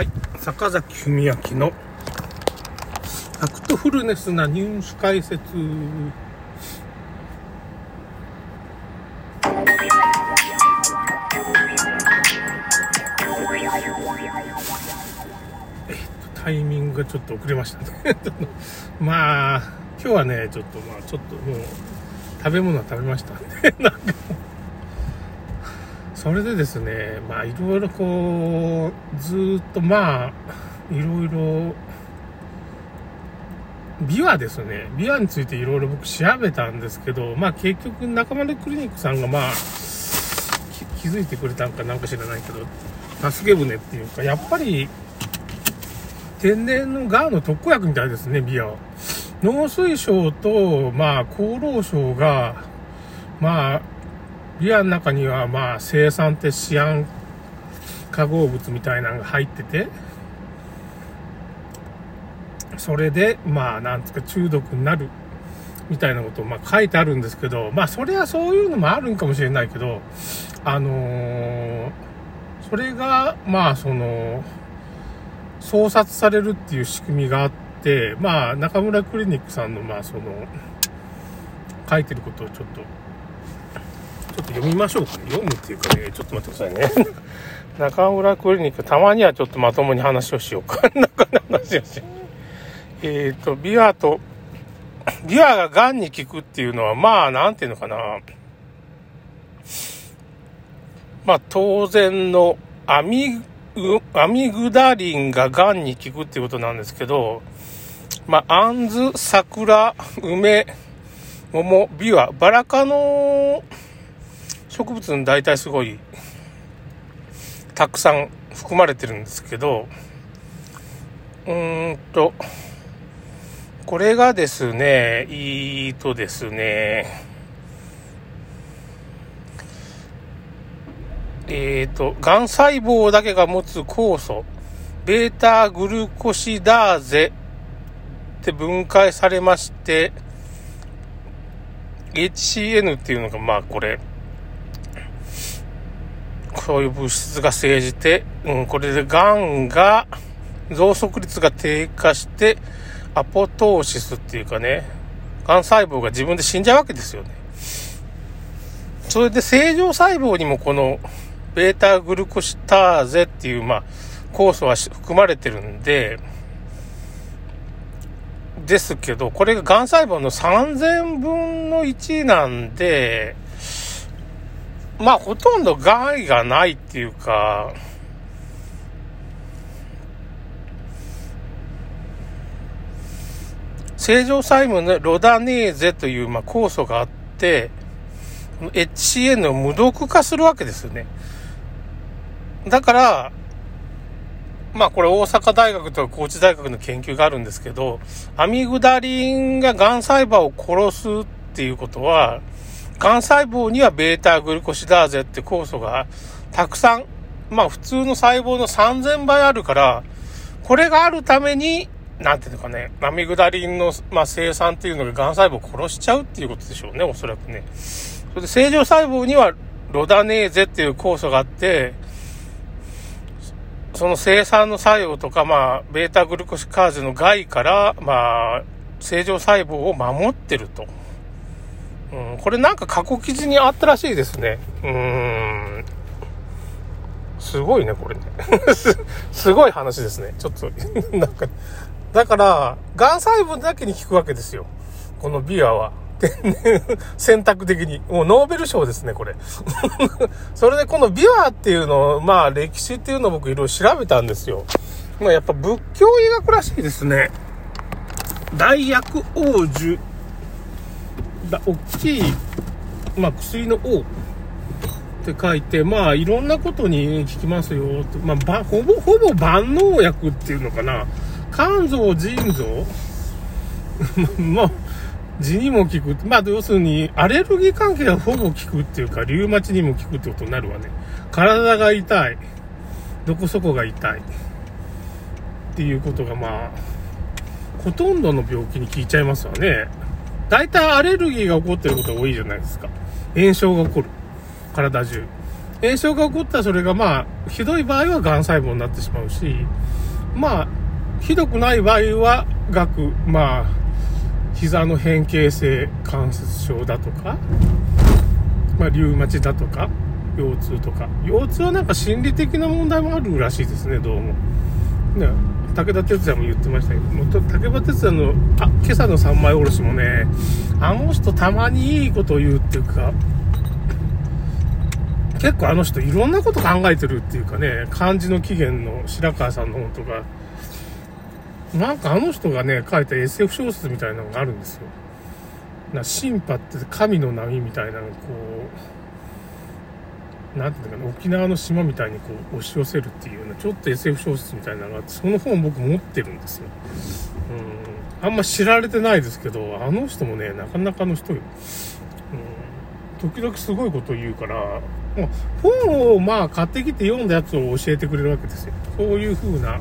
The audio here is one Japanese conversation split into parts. はい、坂崎文明のファクトフルネスなニュース解説。タイミングがちょっと遅れましたねまあ今日はねちょっともう食べ物は食べましたねなんかそれでですね、まあいろいろこうずっとビワについていろいろ僕調べたんですけど、まあ結局中丸クリニックさんが気づいてくれたんかなんか知らないけど、助け舟っていうかやっぱり天然のガーの特効薬みたいですね、ビワは。農水省と、厚労省が、ビワの中には、生産ってシアン化合物みたいなのが入ってて、それで、中毒になるみたいなことを、書いてあるんですけど、それはそういうのもあるんかもしれないけど、それが、創殺されるっていう仕組みがあって、中村クリニックさんの、書いてることをちょっと読みましょうかね。読むっていうかね、ちょっと待ってくださいね。中村クリニック、たまにはちょっとまともに話をしようか。ビワが癌に効くっていうのは、当然のアミグダリンががんに効くっていうことなんですけど、あんず、桜、梅、桃、ビワ、バラ科の植物に大体すごいたくさん含まれてるんですけど、これがですね、がん細胞だけが持つ酵素、ベータグルコシダーゼって分解されまして、HCN っていうのが、そういう物質が生じて、これでがんが増殖率が低下して、アポトーシスっていうかね、がん細胞が自分で死んじゃうわけですよね。それで正常細胞にもこの、ベータグルコシターゼっていう、酵素は含まれてるんで、ですけど、これが癌細胞の3000分の1なんで、ほとんど害がないっていうか、正常細胞のロダネーゼという、酵素があって、HCN を無毒化するわけですよね。だから、これ大阪大学とか高知大学の研究があるんですけど、アミグダリンががん細胞を殺すっていうことは、がん細胞にはベータグルコシダーゼって酵素がたくさん、普通の細胞の3000倍あるから、これがあるために、アミグダリンの、生産っていうのががん細胞を殺しちゃうっていうことでしょうね、おそらくね。それで正常細胞にはロダネーゼっていう酵素があって、その生産の作用とか、ベータグルコシカーゼの害から、正常細胞を守ってると。これ過去記事にあったらしいですね。すごいね、これね。すごい話ですね。ちょっと、だから、がん細胞だけに効くわけですよ。このビワは。選択的に。もうノーベル賞ですね、これ。それでこのビワっていうのを、歴史っていうのを僕いろいろ調べたんですよ。やっぱ仏教医学らしいですね。大薬王樹。大きい、薬の王って書いて、いろんなことに効きますよ。ほぼ万能薬っていうのかな。肝臓、腎臓痔にも効く。要するに、アレルギー関係はほぼ効くっていうか、リウマチにも効くってことになるわね。体が痛い。どこそこが痛い。っていうことが、ほとんどの病気に効いちゃいますわね。大体アレルギーが起こってることが多いじゃないですか。炎症が起こる。体中。炎症が起こったらそれがまあひどい場合はがん細胞になってしまうし、まあひどくない場合はまあ膝の変形性関節症だとか、まあ、リウマチだとか腰痛とか、腰痛はなんか心理的な問題もあるらしいですね、どうもね。武田鉄矢も言ってましたけど、武田鉄矢の今朝の三枚おろしもね、あの人たまにいいことを言うっていうか、結構あの人いろんなこと考えてるっていうかね、漢字の起源の白川さんの本とか、なんかあの人がね書いた SF 小説みたいなのがあるんですよ。神波って神の波みたいなのをこう、なんていうのかな、沖縄の島みたいにこう押し寄せるっていうようなちょっと SF 小説みたいなのがあって、その本僕持ってるんですよ。あんま知られてないですけど、あの人もねなかなかの人よ。時々すごいことを言うから、本をまあ買ってきて読んだやつを教えてくれるわけですよ。そういう風な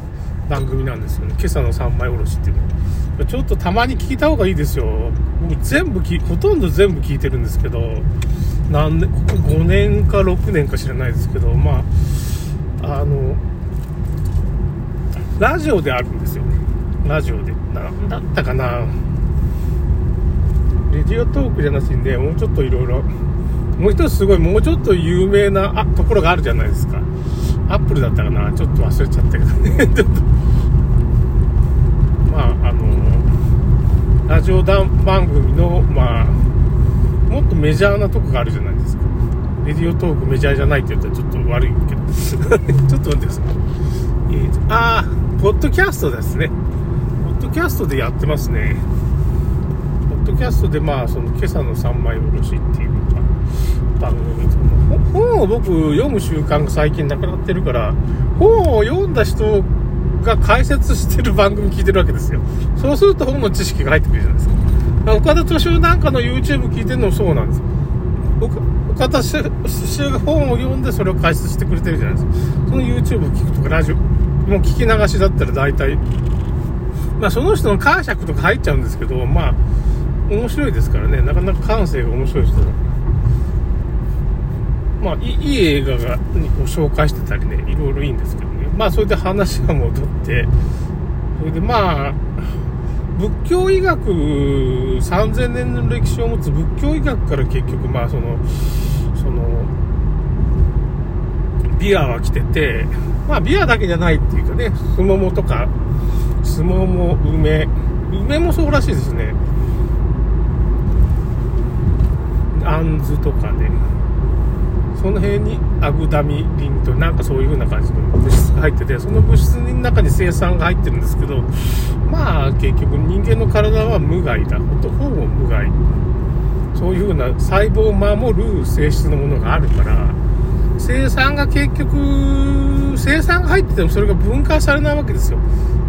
番組なんですよね、今朝の三枚おろしっていうの。ちょっとたまに聞いた方がいいですよ。僕ほとんど全部聞いてるんですけど、ここ5年か6年か知らないですけど、まあラジオであるんですよね。ラジオで何だったかな、レディオトークじゃなしにね、もうちょっといろいろ、もう一つすごい、もうちょっと有名なところがあるじゃないですか。アップルだったかな、ちょっと忘れちゃったけどねまあラジオ番組のまあもっとメジャーなとこがあるじゃないですか。レディオトークメジャーじゃないって言ったらちょっと悪いけどちょっと待ってください。ポッドキャストですね。ポッドキャストでやってますね。ポッドキャストでまあその今朝の三枚おろしっていう番組、本を僕読む習慣が最近なくなってるから、本を読んだ人が解説してる番組聞いてるわけですよ。そうすると本の知識が入ってくるじゃないですか。岡田斗司夫なんかの YouTube 聞いてるのもそうなんですよ。岡田斗司夫が本を読んでそれを解説してくれてるじゃないですか。その YouTube を聞くとかラジオもう聞き流しだったら大体、まあ、その人の解釈とか入っちゃうんですけど、まあ面白いですからね。なかなか感性が面白い人だから、まあ、いい映画を紹介してたりね、いろいろいいんですけどね。まあそれで話が戻って、それでまあ仏教医学、3000年の歴史を持つ仏教医学から結局まあそのビアは来てて、まあビアだけじゃないっていうかね、スモモとか、スモモ、梅もそうらしいですね。アンズとかね、その辺にアグダミリンとなんかそういう風な感じの物質が入ってて、その物質の中に青酸が入ってるんですけど、まあ結局人間の体は無害だ、ほぼ無害、そういう風な細胞を守る性質のものがあるから、青酸が入っててもそれが分解されないわけですよ。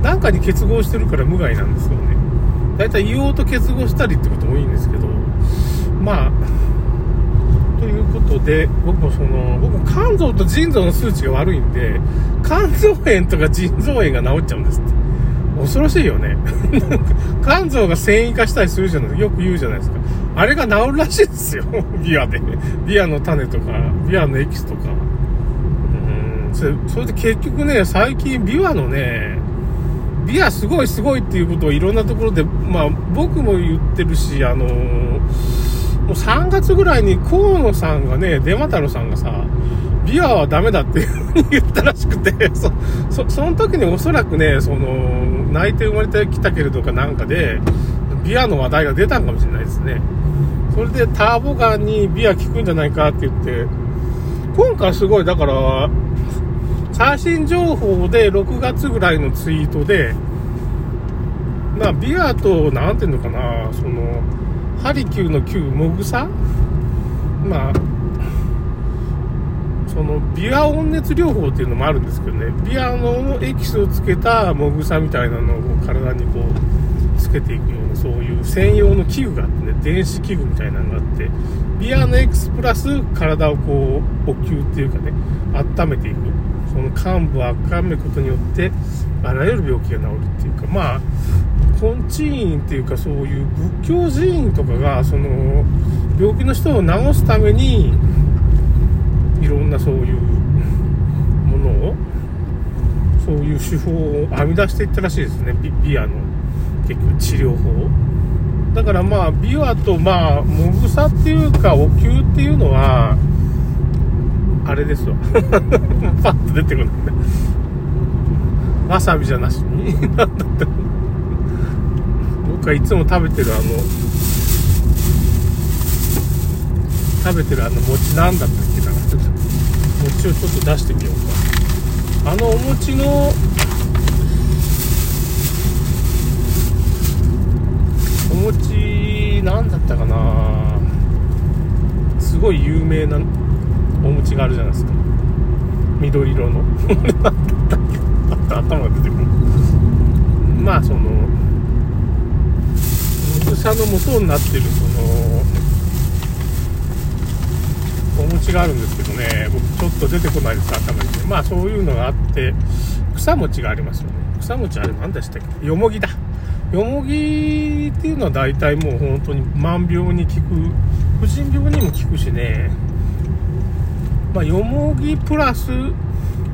なんかに結合してるから無害なんですよね。だいたい硫黄と結合したりってこともいいんですけど、まあということで、僕も肝臓と腎臓の数値が悪いんで、肝臓炎とか腎臓炎が治っちゃうんですって。恐ろしいよね肝臓が繊維化したりするじゃないですか、よく言うじゃないですか。あれが治るらしいですよビアで、ビアの種とかビアのエキスとか。それで結局ね、最近ビアすごいっていうことをいろんなところで、まあ僕も言ってるし、もう3月ぐらいに河野さんがね、出馬太郎さんがさ、ビアはダメだって言ったらしくて、その時におそらくね、その泣いて生まれてきたけれどかなんかでビアの話題が出たんかもしれないですね。それでターボガンにビア効くんじゃないかって言って、今回すごい、だから最新情報で6月ぐらいのツイートで、ビアとなんていうのかな、そのハリキューの旧モグサ、まあそのビア温熱療法っていうのもあるんですけどね、ビアのエキスをつけたモグサみたいなのを体にこうつけていくような、そういう専用の器具があってね、電子器具みたいなのがあって、ビアのエキスプラス体をこう補給っていうかね、温めていく、その患部を温めることによってあらゆる病気が治るっていうか、まあ根治院っていうか、そういう仏教寺院とかがその病気の人を治すためにいろんなそういうものを、そういう手法を編み出していったらしいですね、ビアの結局治療法。だからまあビアとまあもぐさっていうかお灸っていうのはあれですわパッと出てくるんで、わさびじゃなしになんだって僕はいつも食べてるあの餅なんだったっけな、餅をちょっと出してみようか。あのお餅のお餅なんだったかな、すごい有名なお餅があるじゃないですか、緑色のなんだったっけ頭が出てくるまあそのもぐさの元になってるそのお餅があるんですけどね、僕ちょっと出てこないです頭に、ね、まあそういうのがあって、草餅がありますよね。草餅あれ何でしたっけ、よもぎだ。よもぎっていうのは大体もう本当に万病に効く、婦人病にも効くしね、まあよもぎプラス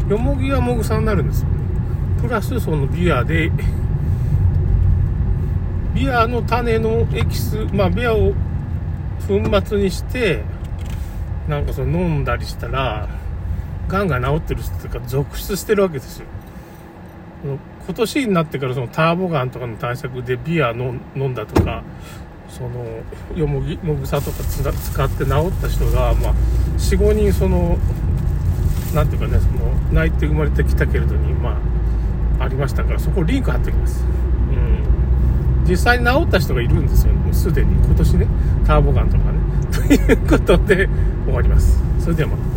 よもぎはもぐさになるんですよね。プラスそのビアで、ビアの種のエキス、まあビアを粉末にしてなんかその飲んだりしたらがんが治ってるっていうか続出してるわけですよ。今年になってからそのターボガンとかの対策でビア飲んだとか、そのよもぎもぐさとか使って治った人がまあ 4,5 人そのなんていうかね、その泣いて生まれてきたけれどにまあありましたから、そこリンク貼っておきます、うん、実際に治った人がいるんですよ、もうすでに今年ね、ターボガンとかねということで終わります。それではまた。